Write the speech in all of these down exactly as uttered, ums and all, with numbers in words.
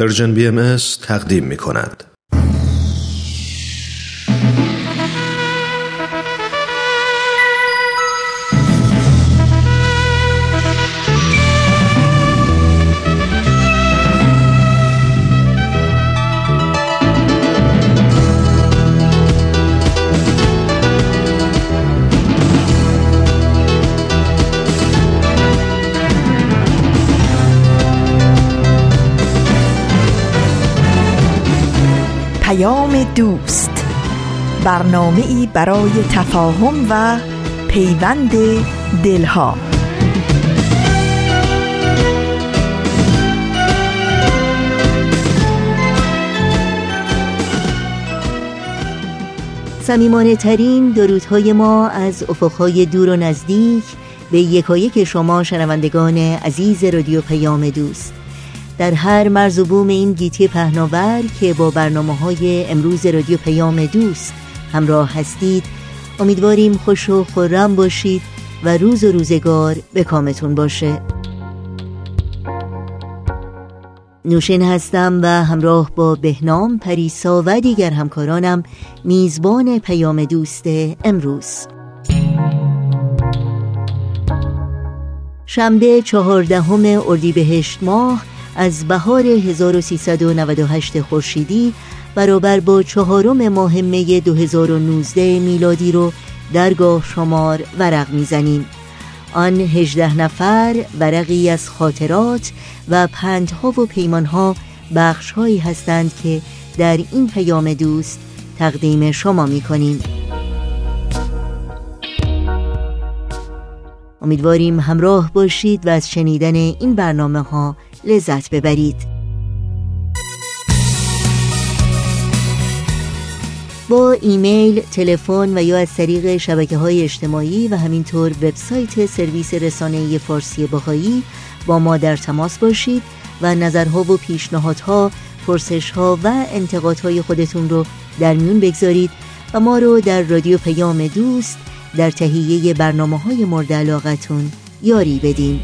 ارژن بی ام اس تقدیم می کند. دوست، برنامه‌ای برای تفاهم و پیوند دلها. صمیمانه‌ترین درودهای ما از افقهای دور و نزدیک به یکایک شما شنوندگان عزیز رادیو پیام دوست، در هر مرز و بوم این گیتی پهناور که با برنامه‌های امروز رادیو پیام دوست همراه هستید، امیدواریم خوش و خرم باشید و روز و روزگار به کامتون باشه. نوشین هستم و همراه با بهنام، پریسا و دیگر همکارانم میزبان پیام دوست امروز، شنبه چهاردهم اردیبهشت ماه از بهار هزار و سیصد و نود و هشت خورشیدی، برابر با چهارم ماه می دو هزار و نوزده میلادی رو درگاه شمار ورق میزنیم. آن هجده نفر ورقی از خاطرات و پندها و پیمانها، بخشهایی هستند که در این پیام دوست تقدیم شما میکنیم. امیدواریم همراه باشید و از شنیدن این برنامه ها لذت ببرید. با ایمیل، تلفن و یا از طریق شبکه‌های اجتماعی و همینطور وبسایت سرویس رسانه‌ای فارسی بهائی با ما در تماس باشید و نظرها و پیشنهادها، پرسش‌ها و انتقادهای خودتون رو در میون بگذارید و ما رو در رادیو پیام دوست در تهیه برنامه‌های مورد علاقتون یاری بدین.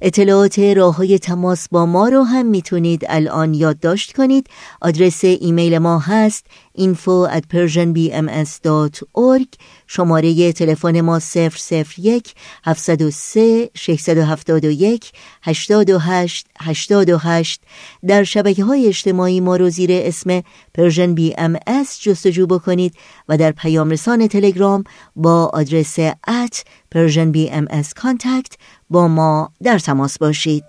اطلاعات راه‌های تماس با ما رو هم میتونید الان یادداشت کنید. آدرس ایمیل ما هست اینفو ات پرژن بی ام اس دات اورگ. شماره تلفن ما صفر صفر یک هفتصد و سه ششصد و هفتاد و یک هشتاد و هشت هشتاد و هشت. در شبکه‌های اجتماعی ما رو زیر اسم پرژن بی ام اس جستجو بکنید و در پیام رسان تلگرام با آدرس ات پرژن بی ام اس کانتکت با ما در تماس باشید.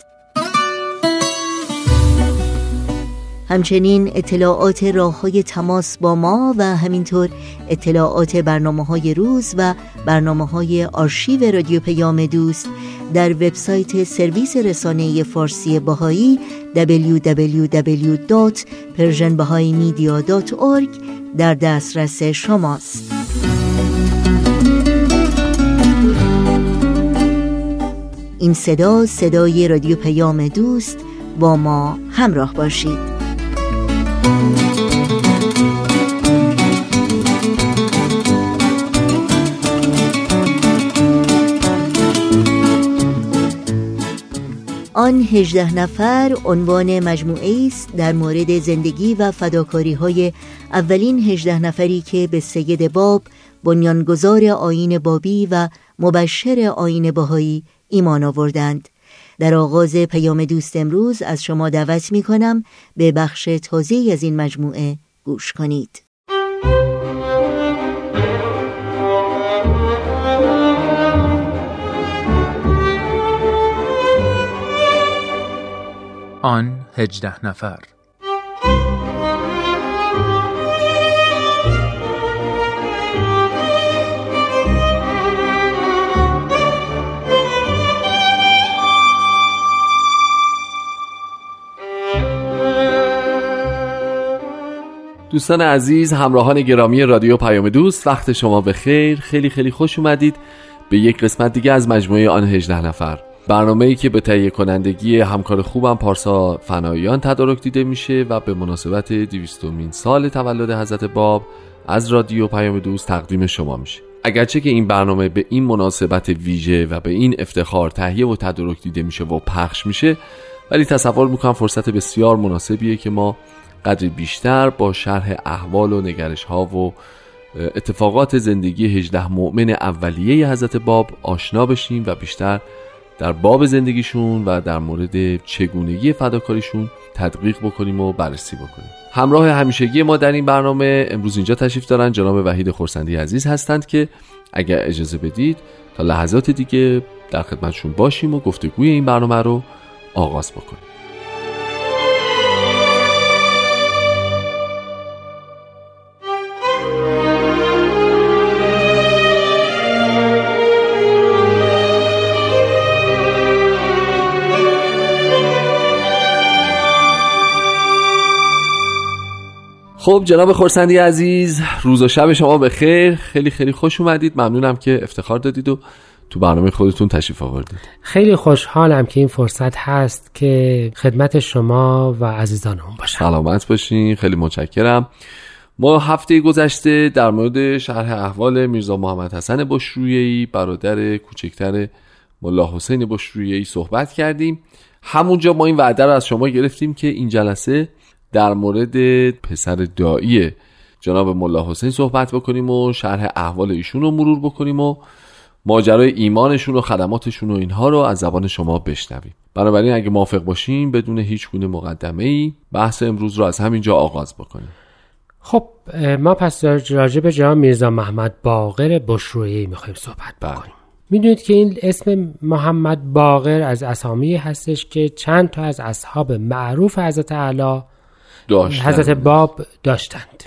همچنین اطلاعات راه‌های تماس با ما و همینطور اطلاعات برنامه‌های روز و برنامه‌های آرشیو رادیو پیام دوست در وبسایت سرویس رسانه‌ای فارسی بهائی دبلیو دبلیو دبلیو دات پرژن بهائی مدیا دات اورگ در دسترس شماست. این صدا صدای رادیو پیام دوست، با ما همراه باشید. آن هجده نفر عنوان مجموعه‌ای است در مورد زندگی و فداکاری‌های اولین هجده نفری که به سید باب، بنیانگذار آیین بابی و مبشر آیین بهائی ایمان آوردند. در آغاز پیام دوست امروز از شما دعوت می کنم به بخش تازه‌ای از این مجموعه گوش کنید. آن هجده نفر. دوستان عزیز، همراهان گرامی رادیو پیام دوست، وقت شما بخیر. خیلی خیلی خوش اومدید به یک قسمت دیگه از مجموعه آن هجده نفر، برنامه‌ای که به تهیه کنندگی همکار خوبم پارسا فناییان تدارک دیده میشه و به مناسبت دویستمین سال تولد حضرت باب از رادیو پیام دوست تقدیم شما میشه. اگرچه که این برنامه به این مناسبت ویژه و به این افتخار تهیه و تدارک دیده میشه و پخش میشه، ولی تصور میکنم فرصت بسیار مناسبیه که ما قدر بیشتر با شرح احوال و نگرش‌ها و اتفاقات زندگی هجده مؤمن اولیه حضرت باب آشنا بشیم و بیشتر در باب زندگیشون و در مورد چگونگی فداکاریشون تدقیق بکنیم و بررسی بکنیم. همراه همیشگی ما در این برنامه امروز اینجا تشریف دارن جناب وحید خورسندی عزیز هستند که اگر اجازه بدید تا لحظات دیگه در خدمتشون باشیم و گفتگوی این برنامه رو آغاز بکنیم. خب جناب خورسندی عزیز، روز و شب شما بخیر. خیلی خیلی خوش اومدید، ممنونم که افتخار دادید و تو برنامه خودتون تشریف آوردید. خیلی خوشحالم که این فرصت هست که خدمت شما و عزیزانمون باشم. سلامت باشین، خیلی متشکرم. ما هفته گذشته در مورد شرح احوال میرزا محمدحسین باشروی، برادر کوچکتر ملا حسین باشروی صحبت کردیم. همونجا ما این وعده رو از شما گرفتیم که این جلسه در مورد پسر دایی جناب ملا حسین صحبت بکنیم و شرح احوال ایشون رو مرور بکنیم و ماجرای ایمانشون و خدماتشون و اینها رو از زبان شما بشنویم. بنابراین اگه موافق باشیم بدون هیچ گونه مقدمه‌ای بحث امروز رو از همینجا آغاز بکنیم. خب ما پس راجع به جناب میرزا محمد باقر باشروی میخوایم صحبت بکنیم. میدونید که این اسم محمد باقر از اسامی هستش که چند تا از اصحاب معروف حضرت اعلی داشتند. حضرت باب داشتند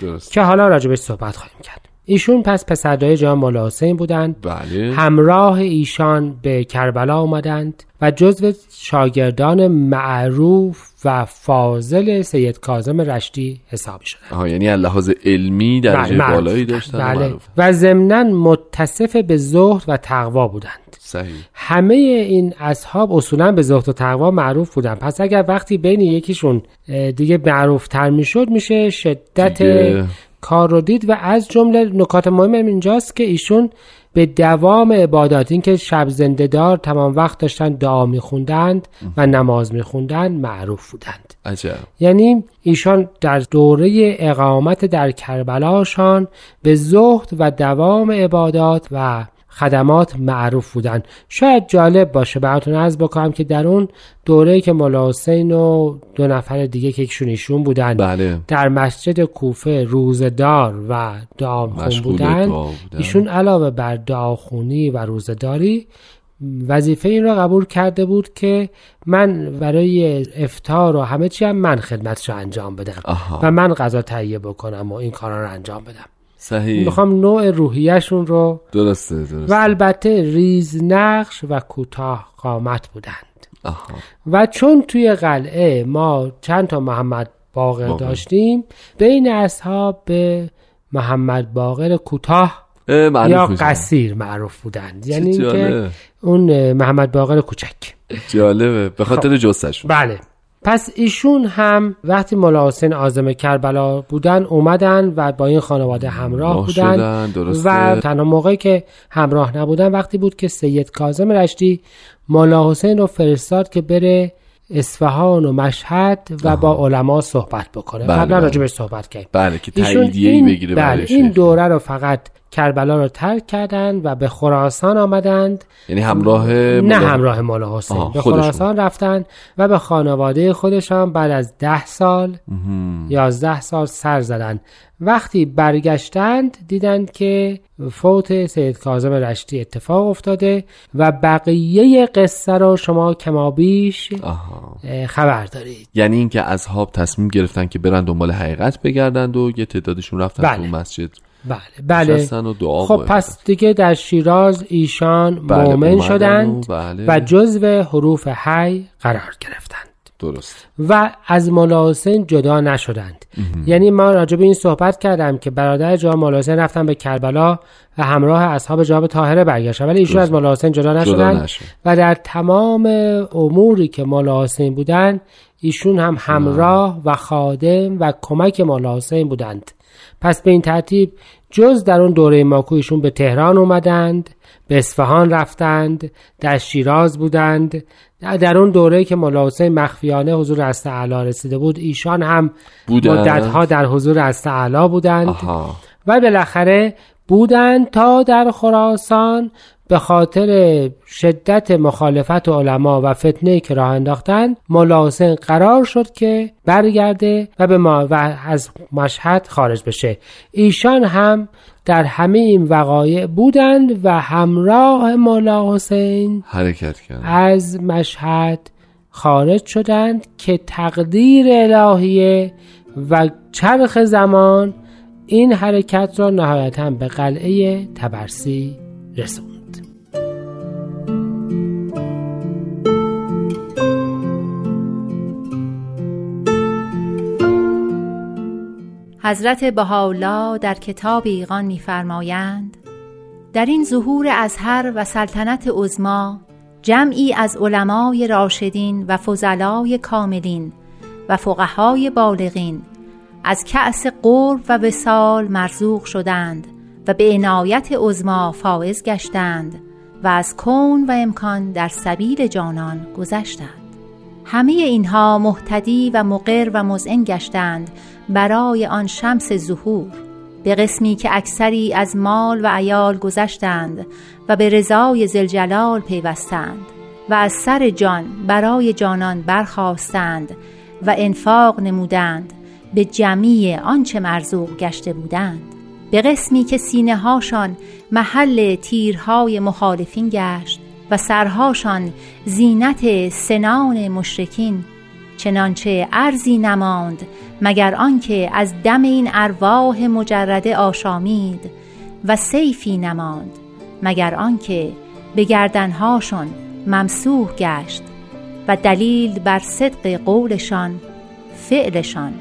درست. که حالا راجبش صحبت خواهیم کرد. ایشون پس پسردای جناب ملا حسین بودند. بله. همراه ایشان به کربلا آمدند و جزو شاگردان معروف و فاضل سید کاظم رشتی حساب شدند. آها، یعنی لحاظ علمی درجه بله. بالایی داشتند. بله. و, و ضمناً متصف به زهد و تقوا بودند. صحیح. همه این اصحاب اصولاً به زهد و تقوا معروف بودند. پس اگر وقتی بین یکیشون دیگه معروف‌تر میشد میشه شدت دیگه کار رو دید. و از جمله نکات مهم اینجاست که ایشون به دوام عبادات، این که شب زنده دار تمام وقت داشتن دعا میخوندند و نماز میخوندند، معروف بودند. عجب. یعنی ایشان در دوره اقامت در کربلاشان به زهد و دوام عبادات و خدمات معروف بودند. شاید جالب باشه براتون عرض بکنم که در اون دوره‌ای که ملا حسین و دو نفر دیگه که ایشون ایشون بودند بله. در مسجد کوفه روزدار و دعاخوان بودند، بودن. ایشون علاوه بر دعاخوانی و روزداری وظیفه این را قبول کرده بود که من برای افطار و همه چی هم من خدمتش رو انجام بدم. آها. و من غذا تهیه بکنم و این کارا رو انجام بدم. صحیح. میخوام نوع روحیه‌شون رو درسته درسته و البته ریز نقش و کوتاه قامت بودند. آها. و چون توی قلعه ما چند تا محمد باقر باقر. داشتیم، بین اصحاب به محمد باقر کوتاه یا قصیر معروف بودند. یعنی اینکه اون محمد باقر کوچک. جالبه به خاطر جثه‌شون. بله. پس ایشون هم وقتی ملا حسین عازم کربلا بودن اومدن و با این خانواده همراه بودن و تنها موقعی که همراه نبودن وقتی بود که سید کاظم رشتی ملا حسین رو فرستاد که بره اصفهان و مشهد و آها. با علما صحبت بکنه. قبلا بله بله. راجع بهش صحبت کردیم. بله که تاییدیه‌ای بگیره. بله این دوره رو فقط کربلا رو ترک کردند و به خراسان آمدند. یعنی همراه ملا... نه همراه ملا حسین به خراسان رفتند و به خانواده خودشان بعد از ده سال یازده سال سر زدند. وقتی برگشتند دیدند که فوت سید کاظم رشتی اتفاق افتاده و بقیه قصه رو شما کمابیش خبر دارید. یعنی اینکه اصحاب تصمیم گرفتن که برن دنبال حقیقت بگردند و یه تعدادشون رفتن بله. تو مسجد. بله بله. خب پس دیگه در شیراز ایشان بله، مؤمن شدند بله. و جزو حروف حی قرار گرفتند. درست. و از ملا حسین جدا نشدند. امه. یعنی من راجع به این صحبت کردم که برادر جناب ملا حسین رفتن به کربلا و همراه اصحاب جناب طاهره برگشتن، ولی ایشون از ملا حسین جدا نشدند نشد. و در تمام اموری که ملا حسین بودند ایشون هم همراه و خادم و کمک ملا حسین بودند. پس به این ترتیب جز در اون دوره ماکو ایشون به تهران اومدند، به اصفهان رفتند، در شیراز بودند. در اون دوره که ملا حسین مخفیانه حضور است اعلی رسیده بود ایشان هم بودند. مدتها در حضور است اعلی بودند. آها. و بالاخره بودند تا در خراسان به خاطر شدت مخالفت علما و فتنه‌ای که راه انداختند ملا حسین قرار شد که برگرده و به ما و از مشهد خارج بشه. ایشان هم در همه این وقایع بودند و همراه ملا حسین حرکت کردند، از مشهد خارج شدند که تقدیر الهیه و چرخ زمان این حرکت را نهایتاً به قلعه طبرسی رساند. حضرت بهاءالله در کتاب ایقان می‌فرمایند: در این ظهور ازهر و سلطنت عظما جمعی از علمای راشدین و فضلای کاملین و فقهای بالغین از کأس قرب و وصال مرزوق شدند و به عنایت عظما فائز گشتند و از کون و امکان در سبیل جانان گذشتند. همه اینها مهتدی و مقر و مزعن گشتند برای آن شمس ظهور، به قسمی که اکثری از مال و عیال گذشتند و به رضای ذوالجلال پیوستند و از سر جان برای جانان برخاستند و انفاق نمودند به جمیع آنچه مرزوق گشته بودند، به قسمی که سینه هاشان محل تیرهای مخالفین گشت و سرهاشان زینت سنان مشرکین، چنانچه ارزی نماند مگر آنکه از دم این ارواح مجرده آشامید و سیفی نماند مگر آنکه به گردنهاشون ممسوح گشت و دلیل بر صدق قولشان فعلشان.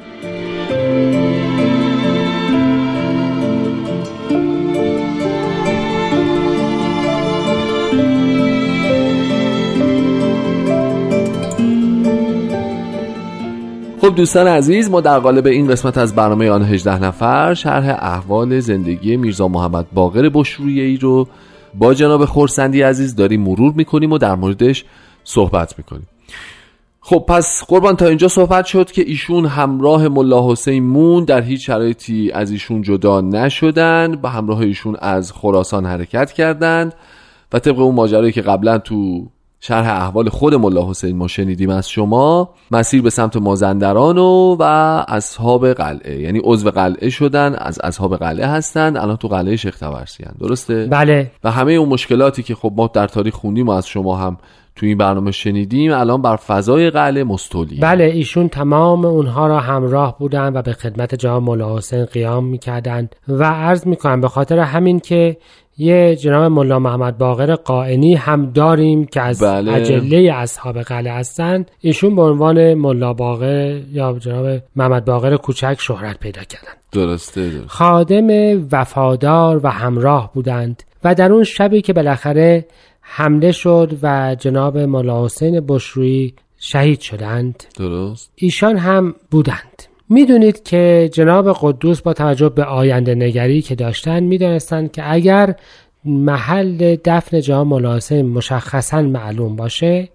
خب دوستان عزیز، ما در قالب این قسمت از برنامه آن هجده نفر شرح احوال زندگی میرزا محمد باقر باشرویی رو با جناب خورسندی عزیز داریم مرور میکنیم و در موردش صحبت میکنیم. خب پس قربان تا اینجا صحبت شد که ایشون همراه ملا حسین مون، در هیچ شرایطی از ایشون جدا نشدن، به همراه ایشون از خراسان حرکت کردند و طبق اون ماجرایی که قبلا تو شرح احوال خود ملا حسین ما شنیدیم از شما، مسیر به سمت مازندران و و اصحاب قلعه، یعنی عضو قلعه شدن، از اصحاب قلعه هستند، الان تو قلعه شیخ طبرسی هستند، درسته؟ بله. و همه اون مشکلاتی که خب ما در تاریخ خوندیم و از شما هم تو این برنامه شنیدیم الان بر فضای قلعه مستولی. بله، ایشون تمام اونها را همراه بودن و به خدمت جناب ملا حسین قیام می‌کردند و عرض می‌کنم به خاطر همین که یه جناب ملا محمد باقر قائنی هم داریم که از بله. اجله اصحاب قلعه هستند. ایشون به عنوان ملا باقر یا جناب محمد باقر کوچک شهرت پیدا کردند. درسته, درسته. خادم وفادار و همراه بودند و در اون شبی که بالاخره حمله شد و جناب ملا حسین باشروی شهید شدند، درست، ایشان هم بودند. میدونید که جناب قدوس با توجه به آینده نگری که داشتن میدونستند که اگر محل دفن جناب ملا حسین مشخصا معلوم باشه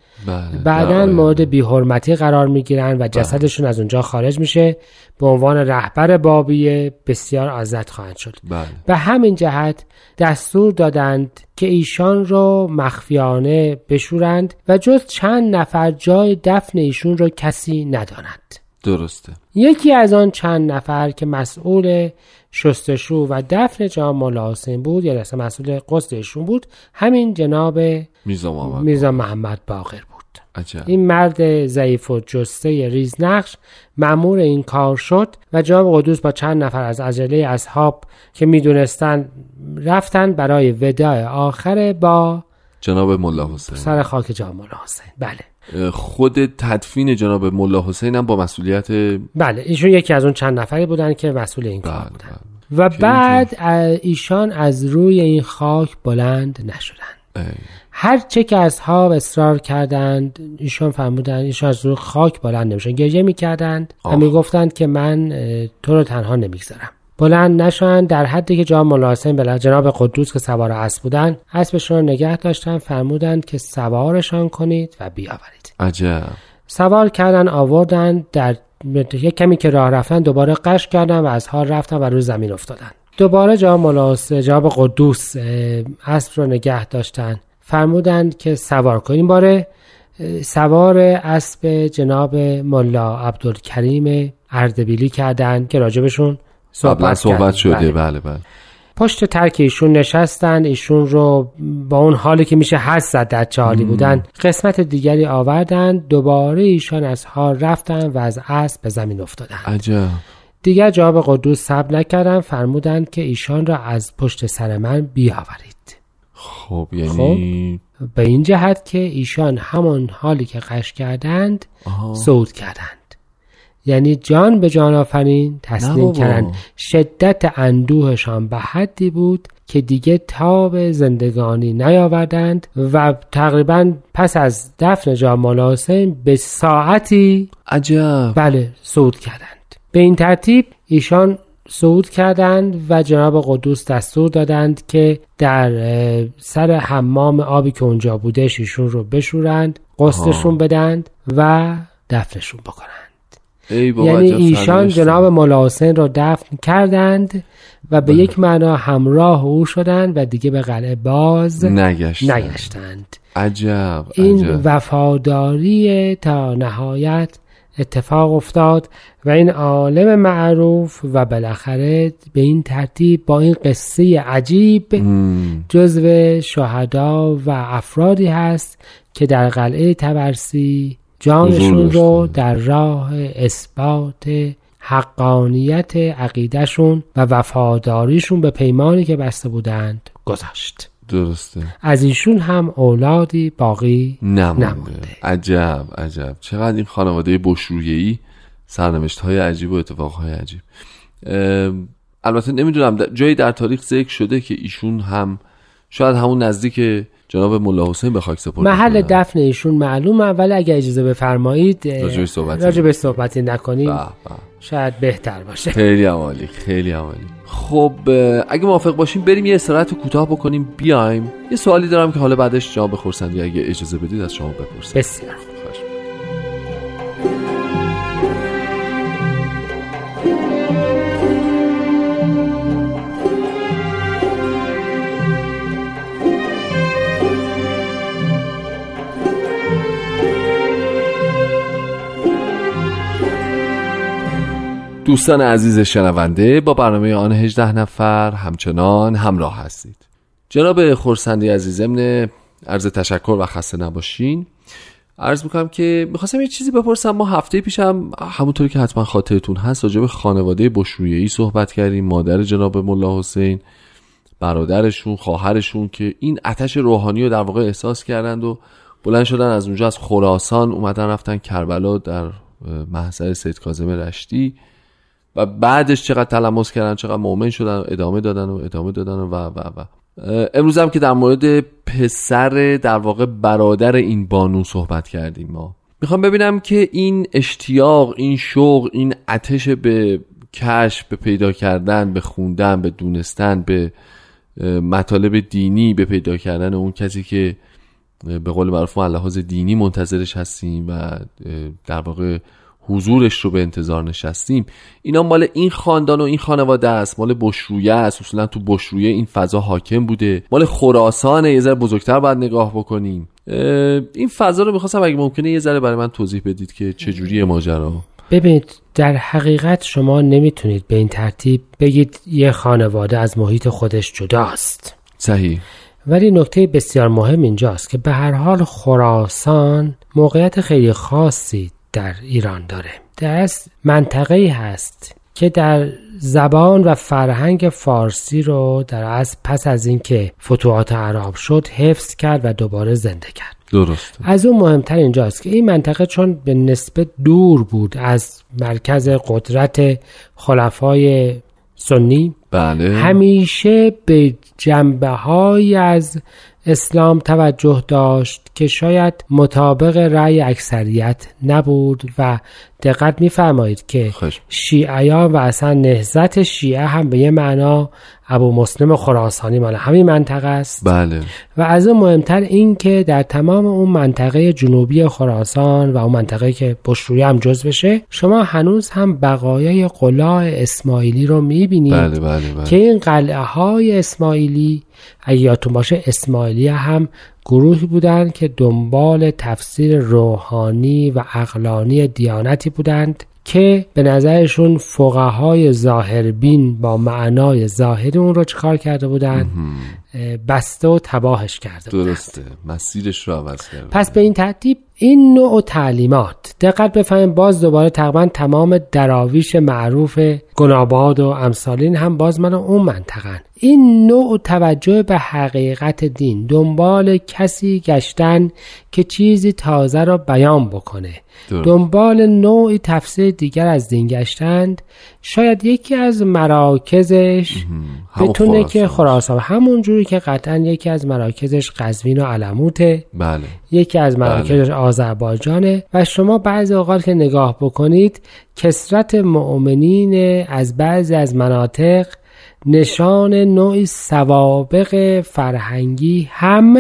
بعداً مورد بی‌حرمتی قرار میگیرن و جسدشون از اونجا خارج میشه، به عنوان رهبر بابیه بسیار عزت خواهند شد. بله. به همین جهت دستور دادند که ایشان رو مخفیانه بشورند و جز چند نفر جای دفن ایشون رو کسی نداند. درسته. یکی از آن چند نفر که مسئول شستشو و دفن جناب ملا حسین بود، یا اصلا مسئول غسل ایشون بود، همین جناب میرزا محمد, میرزا محمد باقر بود. عجب. این مرد ضعیف و جسته ریز نقش مأمور این کار شد و جناب قدوس با چند نفر از عجله اصحاب که میدونستن رفتن برای وداع آخر با جناب ملا حسین، سر خاک جناب ملا حسین. بله. خود تدفین جناب ملا حسین هم با مسئولیت، بله ایشون یکی از اون چند نفری بودن که مسئول این کار بودن. بله. و بعد ایشان از روی این خاک بلند نشدند. هر چه که اصحاب اصرار کردند ایشان فرمودند ایشان از روی خاک بلند نمیشن، گریه میکردند و میگفتند که من تو رو تنها نمیگذارم. بلند نشان، در حدی که جناب ملا حسین جناب قدوس که سوار اسب بودن اسبشون رو نگه داشتن، فرمودند که سوارشان کنید و بیاورید. عجب. سوار کردن، آوردن، در یک کمی که راه رفتن دوباره قش کردن و از حال رفتن و روی زمین افتادن. دوباره جناب ملا حسین جناب قدوس اسب رو نگه داشتن، فرمودند که سوار کنید. این باره سوار اسب جناب ملا عبدالکریم اردبیلی کردند که راجبشون صحبت, صحبت شده. بله بله. پشت ترک ایشون نشستن، ایشون رو با اون حالی که میشه حس زد در چه حالی بودن قسمت دیگری آوردن، دوباره ایشان از حال رفتن و از اسب به زمین افتادن. عجب. دیگر جواب قدوس صبر نکردن، فرمودند که ایشان را از پشت سر من بیاورید. خب یعنی خب. به این جهت که ایشان همون حالی که قش کردند آها. صعود کردند، یعنی جان به جان آفرین تسلیم کردند. شدت اندوهشان به حدی بود که دیگه تاب زندگانی نیاوردند و تقریبا پس از دفن جناب ملا حسین به ساعتی عجب بله صعود کردند. به این ترتیب ایشان صعود کردند و جناب قدوس دستور دادند که در سر حمام آبی که اونجا بودش ایشون رو بشورند، غسلشون بدند و دفنشون بکنند. یعنی ایشان جناب ملا حسین را دفن کردند و به بله. یک معنا همراه او شدند و دیگه به قلعه باز نگشتند, نگشتند. عجب. این عجب. وفاداری تا نهایت اتفاق افتاد و این عالم معروف و بالاخره به این ترتیب با این قصه عجیب مم. جزو شهدا و افرادی هست که در قلعه طبرسی جانشون رو در راه اثبات حقانیت عقیدهشون و وفاداریشون به پیمانی که بسته بودند گذاشت. درسته. از ایشون هم اولادی باقی نمونده, نمونده. عجب عجب. چقدر این خانواده باشرویی سرنوشت‌های عجیب و اتفاق‌های عجیب. البته نمیدونم جایی در تاریخ ذکر شده که ایشون هم شاید همون نزدیک جناب ملا حسین به خاک سپرده، محل دفن ایشون معلومه، ولی اگه اجازه بفرمایید راجع صحبت راجع صحبتی نکنیم بح بح. شاید بهتر باشه. خیلی عالی خیلی عالی. خب اگه موافق باشیم بریم یه استراحت کوتاه بکنیم، بیایم. یه سوالی دارم که حالا بعدش جناب خورسندی اگه اجازه بدید از شما بپرسم. بسیار خوش. دوستان عزیز شنونده، با برنامه آن هجده نفر همچنان همراه هستید. جناب خورسندی عزیز، ضمن عرض تشکر و خسته نباشین عرض میکنم که میخواستم یه چیزی بپرسم. ما هفته پیشم همونطوری که حتما خاطرتون هست راجع به خانواده باشرویی صحبت کردیم، مادر جناب ملا حسین، برادرشون، خواهرشون که این آتش روحانی رو در واقع احساس کردند و بلند شدن از اونجا از خراسان اومدن رفتن کربلا در محضر سید کاظم رشتی و بعدش چقدر تلمس کردن، چقدر مؤمن شدن و ادامه دادن و ادامه دادن و و و امروز هم که در مورد پسر در واقع برادر این بانو صحبت کردیم، ما میخوام ببینم که این اشتیاق، این شوق، این آتش به کشف، به پیدا کردن، به خوندن، به دونستن، به مطالب دینی، به پیدا کردن اون کسی که به قول معروف ما لحاظ دینی منتظرش هستیم و در واقع حضورش رو به انتظار نشستیم، اینا مال این خاندان و این خانواده است، مال باشرویه است. اصولا تو باشرویه این فضا حاکم بوده، مال خراسانه. یه ذره بزرگتر باید نگاه بکنیم این فضا رو. می‌خواستم اگه ممکنه یه ذره برای من توضیح بدید که چجوریه ماجرا. ببینید در حقیقت شما نمیتونید به این ترتیب بگید یه خانواده از محیط خودش جداست. صحیح. ولی نکته بسیار مهم اینجاست که به هر حال خراسان موقعیت خیلی خاصی در ایران داره. در منطقه‌ای هست که در زبان و فرهنگ فارسی رو در از پس از اینکه فتوحات عرب شد حفظ کرد و دوباره زنده کرد. درست. از اون مهمتر اینجاست که این منطقه چون به نسبت دور بود از مرکز قدرت خلفای سنی، بله، همیشه به جنبه‌هایی از اسلام توجه داشت که شاید مطابق رأی اکثریت نبود و دقت می‌فرمایید که شیعیان و اصلا نهضت شیعه هم به یه معنا ابو مسلم خراسانی مال همین منطقه است. بله. و از اون مهمتر این که در تمام اون منطقه جنوبی خراسان و اون منطقه که باشروی هم جزو بشه، شما هنوز هم بقایای قلعه اسماعیلی رو می‌بینید. بله بله بله. که این قلعه‌های اسماعیلی، اگه یادتون باشه اسماعیلی هم گروهی بودند که دنبال تفسیر روحانی و عقلانی دیانتی بودند که به نظرشون فقهای ظاهربین با معنای ظاهر اون رو چکار کرده بودند؟ بسته و تباهش کرده بودند. درسته، مسیرش رو عوض کرده. پس به این ترتیب این نوع تعلیمات، دقت بفهمید، باز دوباره تقریبا تمام دراویش معروف گناباد و امثالین هم باز من اون منطقه. این نوع توجه به حقیقت دین، دنبال کسی گشتن که چیزی تازه را بیان بکنه، دو. دنبال نوعی تفسیر دیگر از دین گشتند، شاید یکی از مراکزش بتونه که خراسان، همونجوری که قطعا یکی از مراکزش قزوین و علموته، بله. یکی از مراکزش بله. آذربایجانه. و شما بعضی اوقات که نگاه بکنید کثرت مؤمنین از بعضی از مناطق نشان نوعی سوابق فرهنگی هم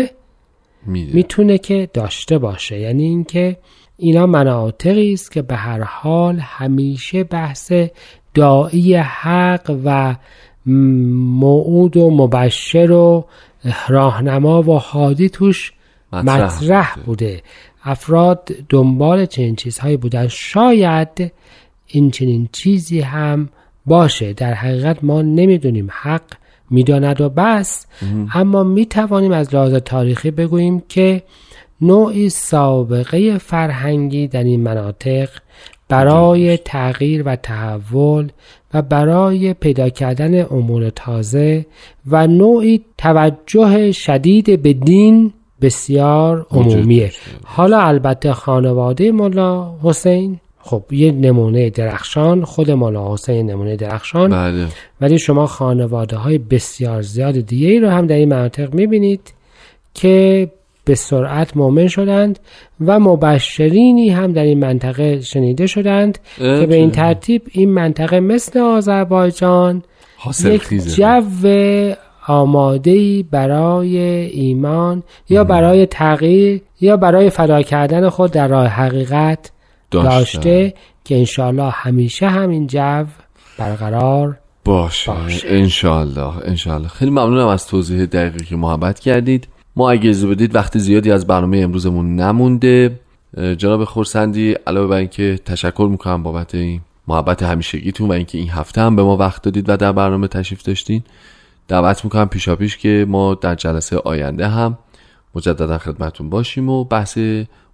میده. میتونه که داشته باشه، یعنی اینکه اینا مناطقی است که به هر حال همیشه بحث داعی حق و موعود و مبشر و راهنما و هادی توش مطرح, مطرح بوده. افراد دنبال چنین چیزهایی بودن. شاید این چنین چیزی هم باشه، در حقیقت ما نمیدونیم، حق میداند و بس. اما میتوانیم از لحاظ تاریخی بگوییم که نوعی سابقه فرهنگی در این مناطق برای تغییر و تحول و برای پیدا کردن امور تازه و نوعی توجه شدید به دین بسیار عمومیه. حالا البته خانواده ملا حسین، خب یه نمونه درخشان، خود ملا حسین نمونه درخشان، بله. ولی شما خانواده های بسیار زیاد دیگه‌ای رو هم در این مناطق می‌بینید که به سرعت مؤمن شدند و مبشرینی هم در این منطقه شنیده شدند که به این ترتیب این منطقه مثل آذربایجان یک جو آماده‌ای برای ایمان یا برای تغییر یا برای فدا کردن خود در راه حقیقت داشته که انشالله همیشه همین جو برقرار باشه. باشه. انشالله. انشالله. خیلی ممنونم از توضیح دقیقی که محبت کردید. ما اگه اجازه بدید وقت زیادی از برنامه امروزمون نمونده. جناب خورسندی، علاوه بر اینکه تشکر میکنم بابت این محبت همیشگیتون و اینکه این هفته هم به ما وقت دادید و در برنامه تشریف داشتین، دعوت میکنم پیشاپیش که ما در جلسه آینده هم مجددا خدمتتون باشیم و بحث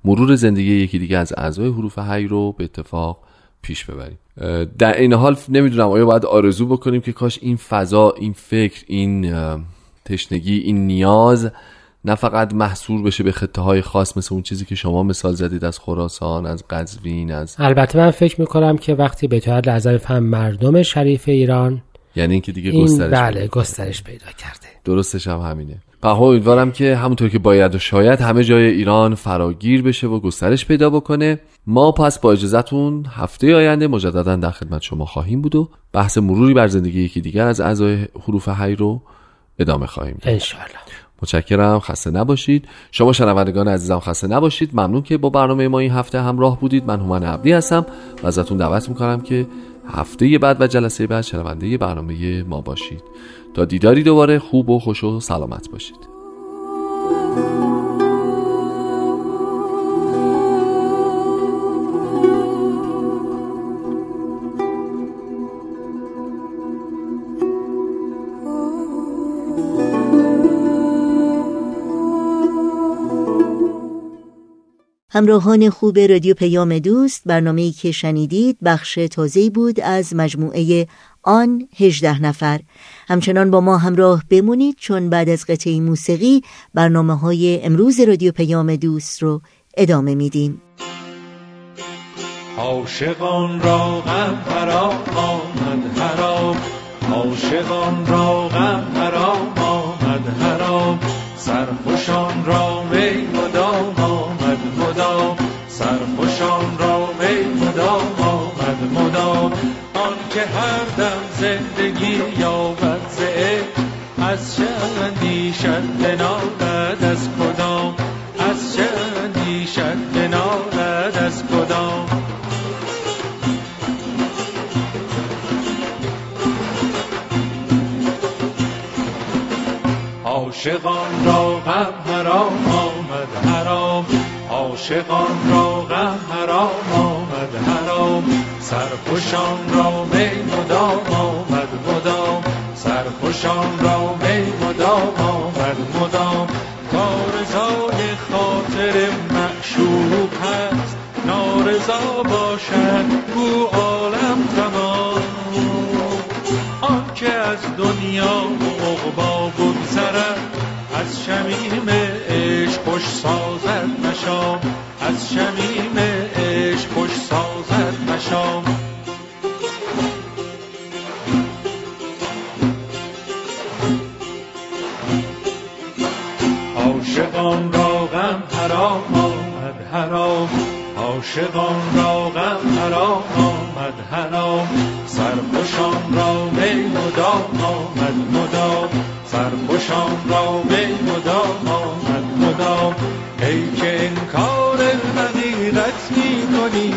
مرور زندگی یکی دیگه از اعضای حروف حی رو به اتفاق پیش ببریم. در این حال نمیدونم آیا باید آرزو بکنیم که کاش این فضا، این فکر، این تشنگی، این نیاز نه فقط محصور بشه به خطه‌های خاص مثل اون چیزی که شما مثال زدید از خراسان، از قزوین، از... البته من فکر میکنم که وقتی به طور لحظه فهم مردم شریف ایران، یعنی اینکه دیگه این گسترش، بله، گسترش پیدا کرده. درستش هم همینه. په‌ها امیدوارم که همونطور که باید و شاید همه جای ایران فراگیر بشه و گسترش پیدا بکنه. ما پس با اجازهتون هفته آینده مجددا در خدمت شما خواهیم بود و بحث مروری بر زندگی یکی دیگر از اعضای حروف حی رو ادامه خواهیم داد. انشالله. متشکرم، خسته نباشید. شما شنوندگان عزیزم خسته نباشید. ممنون که با برنامه ما این هفته همراه بودید. من هومن عبدی هستم و ازتون دعوت می‌کنم که هفته بعد و جلسه بعد شنونده برنامه ما باشید. تا دیداری دوباره، خوب و خوش و سلامت باشید. همراهان خوب رادیو پیام دوست، برنامه‌ای که شنیدید بخش تازه‌ای بود از مجموعه آن هجده نفر. همچنان با ما همراه بمونید چون بعد از قطعه موسیقی برنامه‌های امروز رادیو پیام دوست رو ادامه میدیم. عاشقان را غم فرا آمد حرام، عاشقان را غم فرا آمد حرام، سرخوشان را می مدام آمد مدام، سرخوشان را می مدام آمد مدام. آن که هر دم زندگی یابد زعه، از چه اندیشد بنادد از کدام، از چه اندیشد بنادد از کدام. عاشقان را غم حرام آمد حرام، عاشقان را غم حرام آمد حرام، سرخوشان را می مدام آمد مدام، سرخوشان را می مدام آمد مدام. کارزای خاطر معشوق هست، نارضا باشد او عالم تمام. آن که از دنیا و عقبی بگذرد، از شمیم عشق خوش سازد مشام، از شمیم عشق خوش سازد مشام. عاشقان را غم حرام آمد حرام، عاشقان را غم حرام آمد حرام، سرخوشان را می مدام آمد مدام، سرخوشان را می مدام آمد مدام. ای که انکار حقیقت می کنی،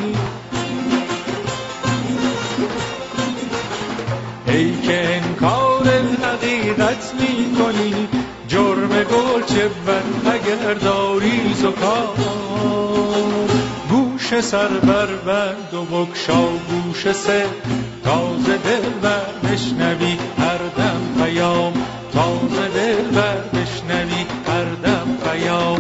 ای که انکار حقیقت می کنی، جرم گل چه بود اگر داری زکام. گوش سر بر بند و بکشا گوش سه، تازه دل بر بشنوی هر دم پیام، تازه دل بر بشنوی هر دم پیام.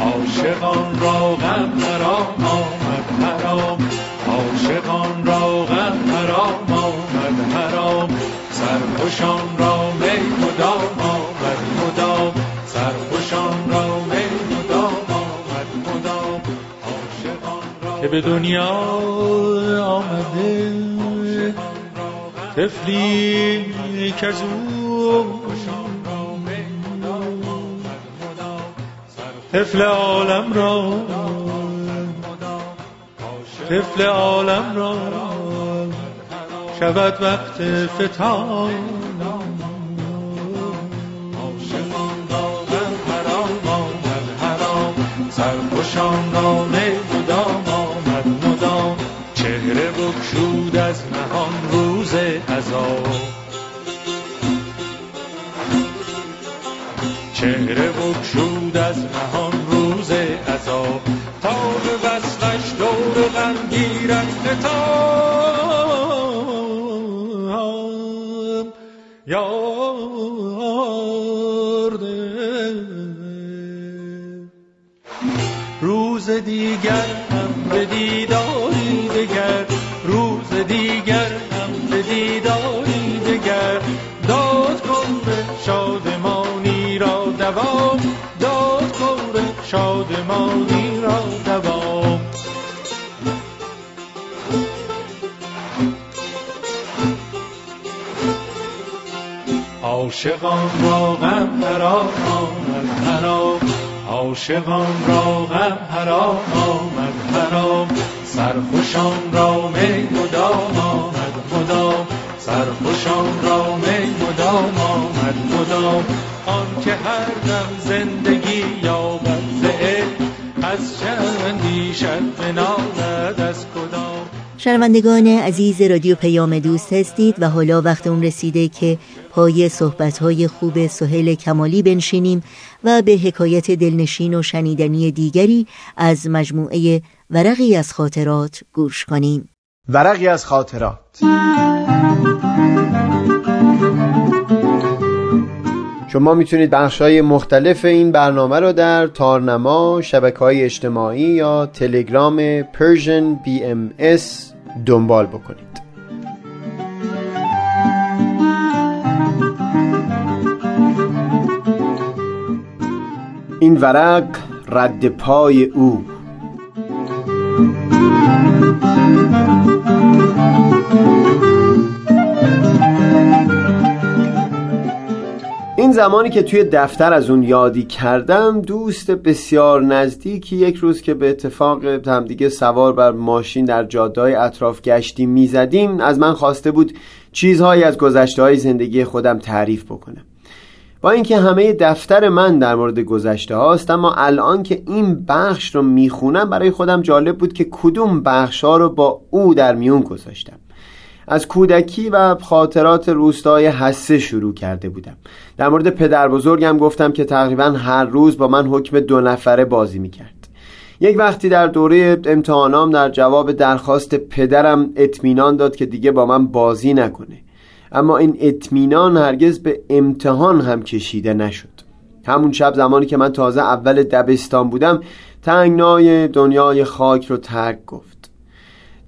عاشقان را غم حرام آمد حرام، عاشقان را غم حرام آمد حرام، سرخوشان را می مدام آمد مدام، سرخوشان را می مدام آمد مدام. عاشقان را که به دنیا آمده، طفلی که از او طفل عالم را، طفل عالم را شود وقت فتان. عاشقان را غم حرام آمد حرام، سرخوشان را می مدام آمد مدام، چهره بگشود از نهان روز عذاب، چهره بگشود از نهان روز عذاب. تا به وصلش دور غم گیرد نتاب، روز دیگر هم به دیداری دگر، روز دیگر هم به دیداری دگر. داد کن به شادمانی را دوام، داد کن به شادمانی را دوام. عاشقان را غم حرام آمد حرام، عاشقان را غم حرام آمد حرام، سرخوشان را می مدام آمد مدام، سرخوشان را می مدام آمد مدام. آن که هر دم زندگی یابد زعه، از چه اندیشد بنالد از کدام. شنوندگان عزیز رادیو پیام دوست هستید و حالا وقت اون رسیده که پای صحبت‌های خوب سهیل کمالی بنشینیم و به حکایت دلنشین و شنیدنی دیگری از مجموعه ورقی از خاطرات گوش کنیم. ورقی از خاطرات شما میتونید بخش‌های مختلف این برنامه رو در تارنما، شبکه‌های اجتماعی یا تلگرام پرژن بی ام اس دنبال بکنید. این ورق رد پای او. این زمانی که توی دفتر از اون یادی کردم، دوست بسیار نزدیکی یک روز که به اتفاق همدیگه سوار بر ماشین در جاده‌های اطراف گشتیم میزدیم، از من خواسته بود چیزهایی از گذشته‌های زندگی خودم تعریف بکنم. با اینکه همه دفتر من در مورد گذشته هاست، اما الان که این بخش رو میخونم برای خودم جالب بود که کدوم بخش ها رو با او در میون گذاشتم. از کودکی و خاطرات روستای حسه شروع کرده بودم. در مورد پدر بزرگم گفتم که تقریبا هر روز با من حکم دو نفره بازی میکرد. یک وقتی در دوره امتحانام در جواب درخواست پدرم اطمینان داد که دیگه با من بازی نکنه، اما این اطمینان هرگز به امتحان هم کشیده نشد. همون شب زمانی که من تازه اول دبستان بودم، تنگنای دنیای خاک رو ترک گفت.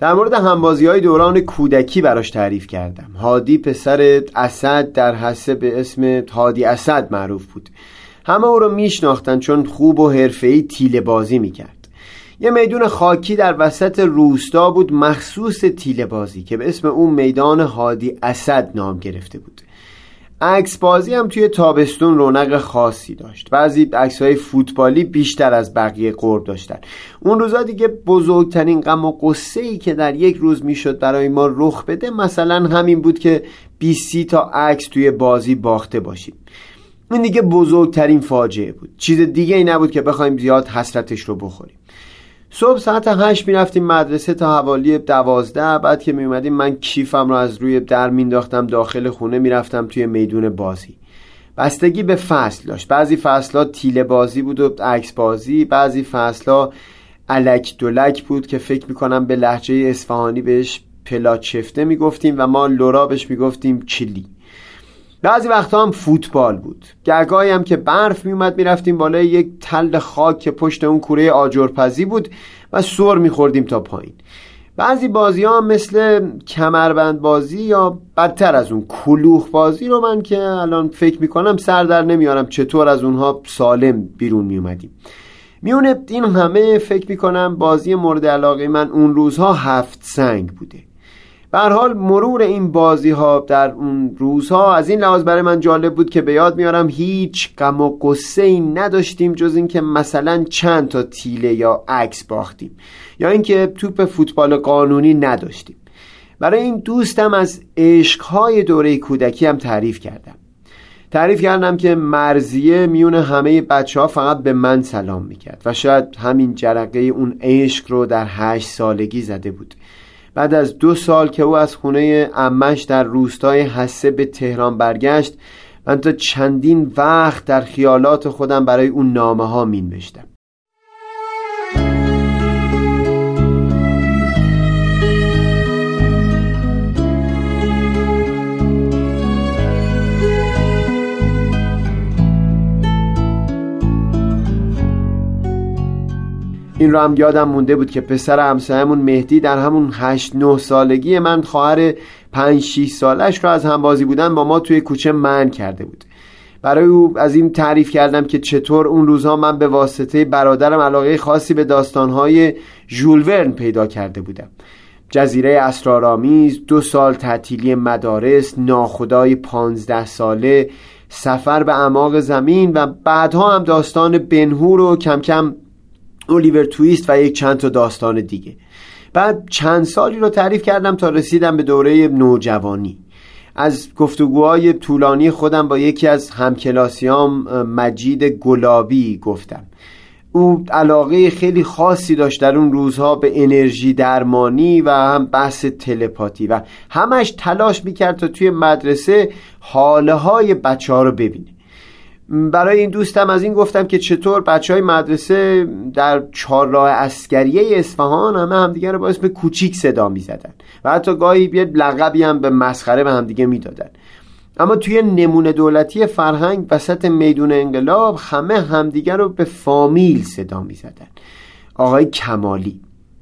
در مورد همبازی‌های دوران کودکی براش تعریف کردم. هادی پسر اسد در حسه به اسم هادی اسد معروف بود. همه او رو میشناختن چون خوب و حرفه‌ای تیله بازی میکرد. یه میدون خاکی در وسط روستا بود مخصوص تیله بازی که به اسم اون میدان هادی اسد نام گرفته بود. عکس بازی هم توی تابستون رونق خاصی داشت. بعضی عکس‌های فوتبالی بیشتر از بقیه قرب داشتن. اون روزا دیگه بزرگترین غم و غصه‌ای که در یک روز میشد برای ما رخ بده، مثلا همین بود که بیست تا عکس توی بازی باخته باشیم. این دیگه بزرگترین فاجعه بود. چیز دیگه‌ای نبود که بخوایم زیاد حسرتش رو بخوریم. صبح ساعت هشت میرفتیم مدرسه تا حوالی دوازده. بعد که میومدیم من کیفم رو از روی در مینداختم داخل خونه، میرفتم توی میدون بازی. بستگی به فصل داشت. بعضی فصل‌ها تیله بازی بود و عکس بازی، بعضی فصل‌ها الک دولک بود که فکر میکنم به لهجه اصفهانی بهش پلاچفته میگفتیم و ما لورا بهش میگفتیم چیلی. بعضی وقتا هم فوتبال بود. گرگایی هم که برف میومد میرفتیم بالای یک تل خاک که پشت اون کوره آجرپزی بود و سر میخوردیم تا پایین. بعضی بازی ها مثل کمربند بازی یا بدتر از اون کلوخ بازی رو من که الان فکر میکنم سر در نمیارم چطور از اونها سالم بیرون میومدیم. میونه این همه فکر میکنم بازی مورد علاقه من اون روزها هفت سنگ بوده. به هر حال مرور این بازی ها در اون روزها از این لحاظ برای من جالب بود که به یاد میارم هیچ غم و غصه‌ای نداشتیم جز اینکه مثلا چند تا تیله یا عکس باختیم یا اینکه توپ فوتبال قانونی نداشتیم. برای این دوستم از عشق‌های دوره کودکی هم تعریف کردم. تعریف کردم که مرزیه میون همه بچه‌ها فقط به من سلام میکرد و شاید همین جرقه اون عشق رو در هشت سالگی زده بود. بعد از دو سال که او از خونه عمش در روستای حسه به تهران برگشت، من تا چندین وقت در خیالات خودم برای اون نامه ها می نوشتم. این رو هم یادم مونده بود که پسر همسایمون مهدی در همون هشت نه سالگی من خواهر پنج شش سالش رو از همبازی بودن با ما توی کوچه منع کرده بود. برای او از این تعریف کردم که چطور اون روزها من به واسطه برادرم علاقه خاصی به داستانهای ژول ورن پیدا کرده بودم. جزیره اسرارآمیز، دو سال تعطیلی مدارس، ناخدای پانزده ساله، سفر به اعماق زمین و بعدها هم داستان بنهور و کم کم اولیور تویست و یک چند تا داستان دیگه. بعد چند سالی رو تعریف کردم تا رسیدم به دوره نوجوانی. از گفتگوهای طولانی خودم با یکی از همکلاسیام مجید گلابی گفتم. او علاقه خیلی خاصی داشت در اون روزها به انرژی درمانی و هم بحث تلپاتی و همش تلاش میکرد تا توی مدرسه حاله های بچه ها رو ببینه. برای این دوستم از این گفتم که چطور بچهای مدرسه در چهارراه عسکریه اصفهان همه همدیگه رو با اسم کوچیک صدا می‌زدن و حتی گاهی یه لقبی هم به مسخره به همدیگه می‌دادن. اما توی نمونه دولتی فرهنگ وسط میدون انقلاب همه همدیگر رو به فامیل صدا می زدن. آقای کمالی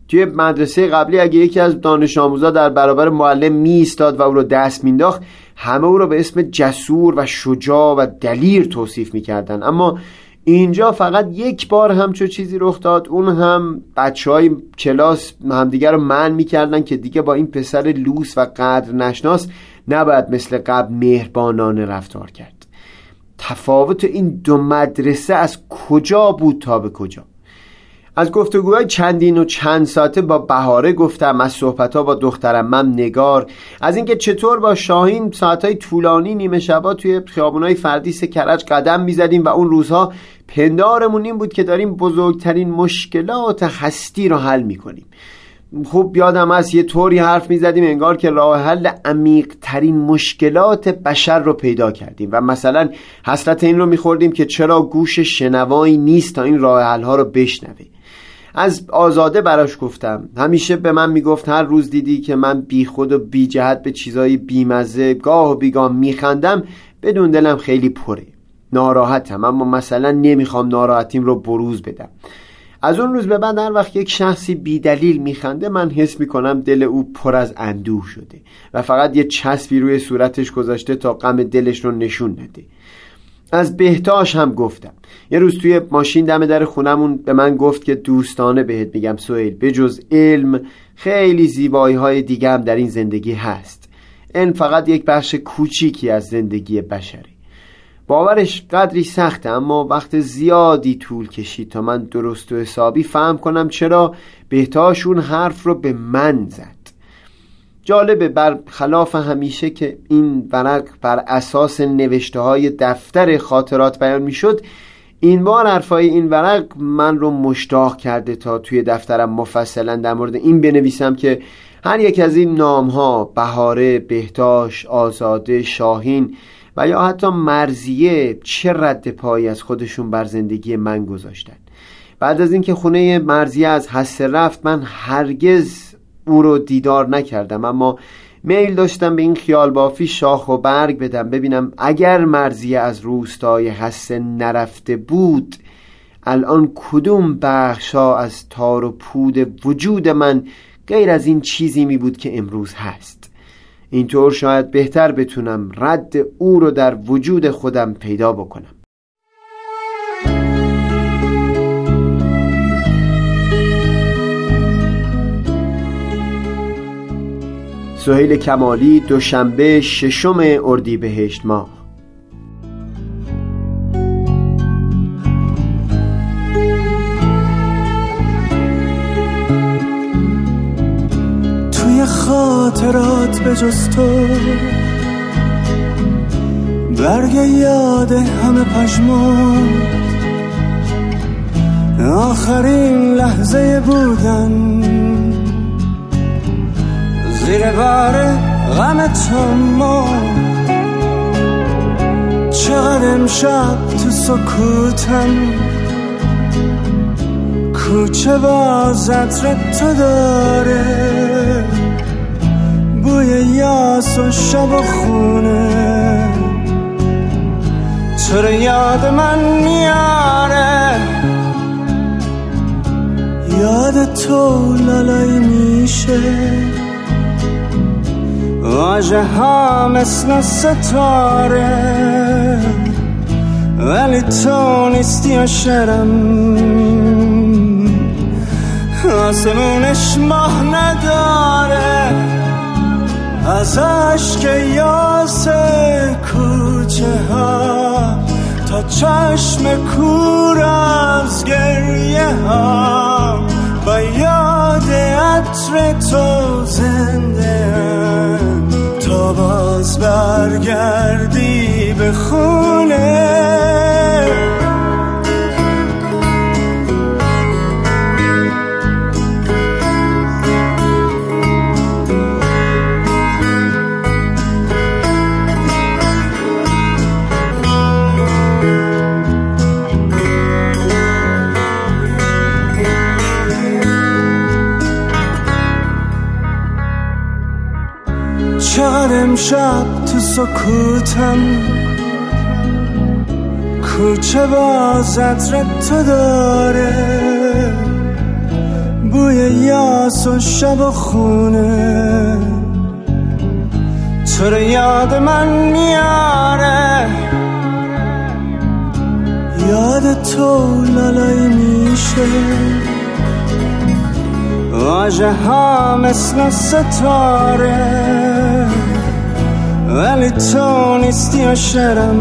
توی مدرسه قبلی اگه یکی از دانش آموزا در برابر معلم می ایستاد و او رو دست مینداخت، همه او رو به اسم جسور و شجاع و دلیر توصیف می کردن. اما اینجا فقط یک بار همچو چیزی رخ داد، اون هم بچه های کلاس همدیگر رو منع می کردن که دیگه با این پسر لوس و قدر نشناس نباید مثل قبل مهربانانه رفتار کرد. تفاوت این دو مدرسه از کجا بود تا به کجا؟ از گفتگوهای چندین و چند ساعته با بهاره گفتم، از صحبت‌ها با دخترمم نگار، از اینکه چطور با شاهین ساعت‌های طولانی نیمه شبا توی خیابون‌های فردیس کرج قدم می‌زدیم و اون روزها پندارمون این بود که داریم بزرگترین مشکلات هستی رو حل می‌کنیم. خب یادم هست یه طوری حرف می‌زدیم انگار که راه حل عمیق‌ترین مشکلات بشر رو پیدا کردیم و مثلا حسرت این رو می‌خوردیم که چرا گوش شنوایی نیست تا این راه حل‌ها رو بشنوه. از آزاده براش گفتم، همیشه به من میگفت هر روز دیدی که من بی خود و بی جهت به چیزایی بیمزه گاه و بیگاه میخندم، بدون دلم خیلی پره، ناراحتم، اما مثلا نمیخوام ناراحتیم رو بروز بدم. از اون روز به بعد هر وقت یک شخصی بی دلیل میخنده، من حس میکنم دل او پر از اندوه شده و فقط یه چسبی روی صورتش گذاشته تا غم دلش رو نشون نده. از بهتاش هم گفتم. یه روز توی ماشین دم در خونمون به من گفت که دوستانه بهت میگم سهیل، به جز علم خیلی زیبایی های دیگه هم در این زندگی هست. این فقط یک بخش کوچیکی از زندگی بشری. باورش قدری سخته، اما وقت زیادی طول کشید تا من درست و حسابی فهم کنم چرا بهتاش اون حرف رو به من زد. جالبه، برخلاف همیشه که این ورق بر اساس نوشته های دفتر خاطرات بیان می شد، این بار حرفای این ورق من رو مشتاق کرده تا توی دفترم مفصلا در مورد این بنویسم که هر یک از این نام ها، بهاره، بهتاش، آزاده، شاهین و یا حتی مرزیه، چه رد پایی از خودشون بر زندگی من گذاشتن. بعد از اینکه خونه مرزیه از حصه رفت، من هرگز او رو دیدار نکردم، اما میل داشتم به این خیال بافی شاخ و برگ بدم، ببینم اگر مرزیه از روستای حسن نرفته بود، الان کدوم بخشا از تار و پود وجود من غیر از این چیزی می بود که امروز هست. اینطور شاید بهتر بتونم رد او رو در وجود خودم پیدا بکنم. سهیل کمالی، دوشنبه ششم اردیبهشت ماه. توی خاطرات به جز تو برگ یاد همه پشمون، آخرین لحظه بودن زیر بار غم تو، چقدر امشب تو سکوتم، کوچه باز عطر تو داره، بوی یاس و شب و خونه تو رو یاد من میاره، یاد تو لالای میشه، واجه ها مثل ستاره، ولی تو نیستی و شرم، آسمونش ماه نداره، از عشق یاس کوچه ها تا چشم کور از گریه ها، با یاد عطر تو زنده هم، تا باز برگردی به خونه. چقدر امشب تو سکوتم، کوچه باز عطر تو داره، بوی یاس و شب و خونه تو رو یاد من میاره، یاد تو لالای میشه، واجه ها مثل ستاره، ولی تو نیستی و شرم،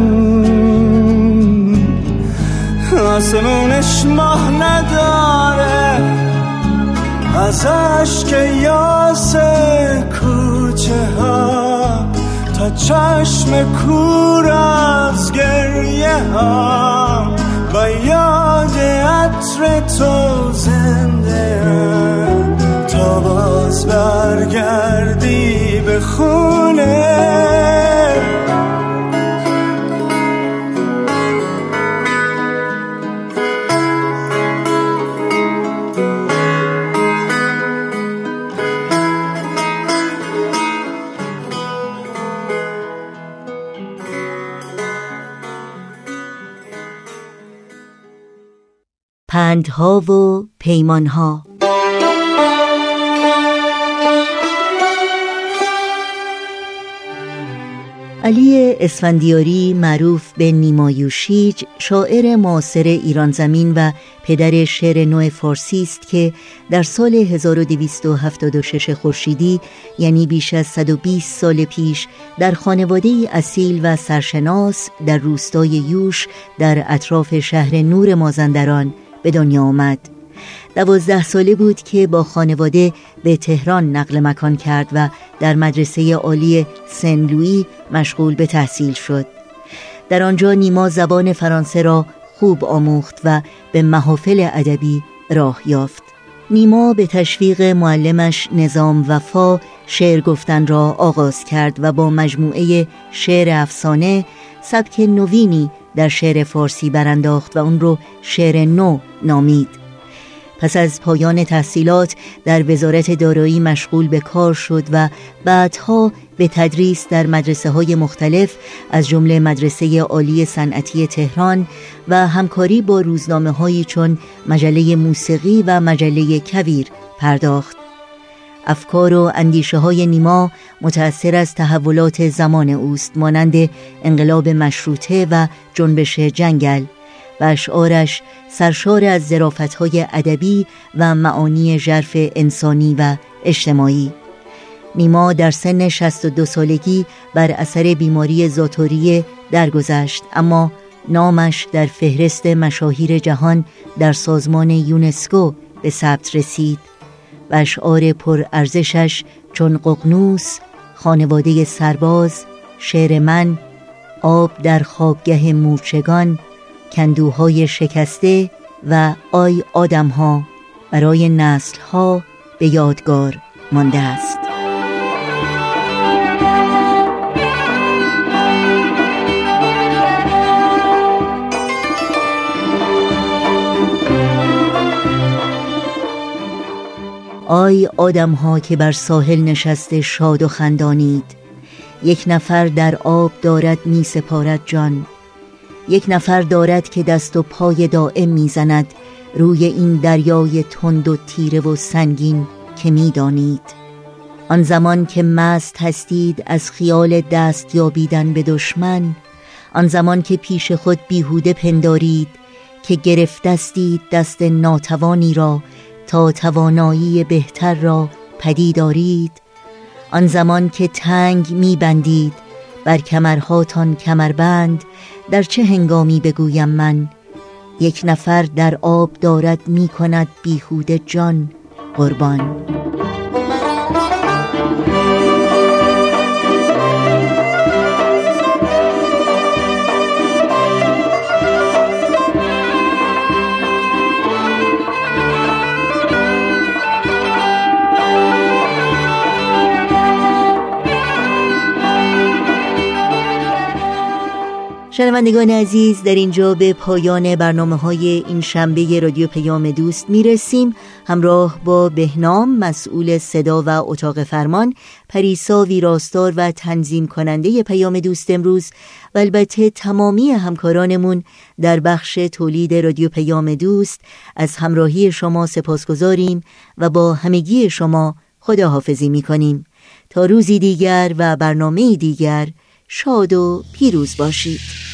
آسمونش ماه نداره، از عشق یاس کوچه ها تا چشم کور از گریه ها، با یاد عطر تو زنده هم. تا باز برگردی به خونه، پندها و پیمانها. علی اسفندیاری معروف به نیمایوشیج، شاعر معاصر ایران زمین و پدر شعر نو فارسی است که در سال هزار و دویست و هفتاد و شش خورشیدی، یعنی بیش از صد و بیست سال پیش، در خانواده‌ای اصیل و سرشناس در روستای یوش در اطراف شهر نور مازندران به دنیا آمد. دوازده ساله بود که با خانواده به تهران نقل مکان کرد و در مدرسه عالی سن لویی مشغول به تحصیل شد. در آنجا نیما زبان فرانسه را خوب آموخت و به محافل ادبی راه یافت. نیما به تشویق معلمش نظام وفا شعر گفتن را آغاز کرد و با مجموعه شعر افسانه سبک نوینی در شعر فارسی برانداخت و اون رو شعر نو نامید. پس از پایان تحصیلات در وزارت دارایی مشغول به کار شد و بعدها به تدریس در مدرسه‌های مختلف از جمله مدرسه عالی صنعتی تهران و همکاری با روزنامه‌هایی چون مجله موسیقی و مجله کویر پرداخت. افکار و اندیشه‌های نیما متأثر از تحولات زمان اوست، مانند انقلاب مشروطه و جنبش جنگل، و اشعارش سرشار از ظرافت‌های ادبی و معانی ژرف انسانی و اجتماعی. نیما در سن شصت و دو سالگی بر اثر بیماری زاتوریه درگذشت، اما نامش در فهرست مشاهیر جهان در سازمان یونسکو به ثبت رسید و اشعار پرارزشش چون ققنوس، خانواده سرباز، شعر من، آب در خوابگه مورچگان، کندوهای شکسته و آی آدمها برای نسلها به یادگار مانده است. آی آدمها که بر ساحل نشسته شاد و خندانید، یک نفر در آب دارد می سپارد جان، یک نفر دارد که دست و پای دائم میزند روی این دریای تند و تیره و سنگین که میدانید. آن زمان که مست هستید از خیال دست یابیدن به دشمن، آن زمان که پیش خود بیهوده پندارید که گرفتستید دست ناتوانی را تا توانایی بهتر را پدید آرید، آن زمان که تنگ میبندید بر کمرهاتان کمربند، در چه هنگامی بگویم من، یک نفر در آب دارد می کند بیهوده جان قربان. شنوندگان عزیز، در اینجا به پایان برنامه‌های این شنبه رادیو پیام دوست میرسیم. همراه با بهنام مسئول صدا و اتاق فرمان، پریسا ویراستار و تنظیم کننده پیام دوست امروز و البته تمامی همکارانمون در بخش تولید رادیو پیام دوست، از همراهی شما سپاسگزاریم و با همگی شما خداحافظی می‌کنیم. تا روزی دیگر و برنامه دیگر شاد و پیروز باشید.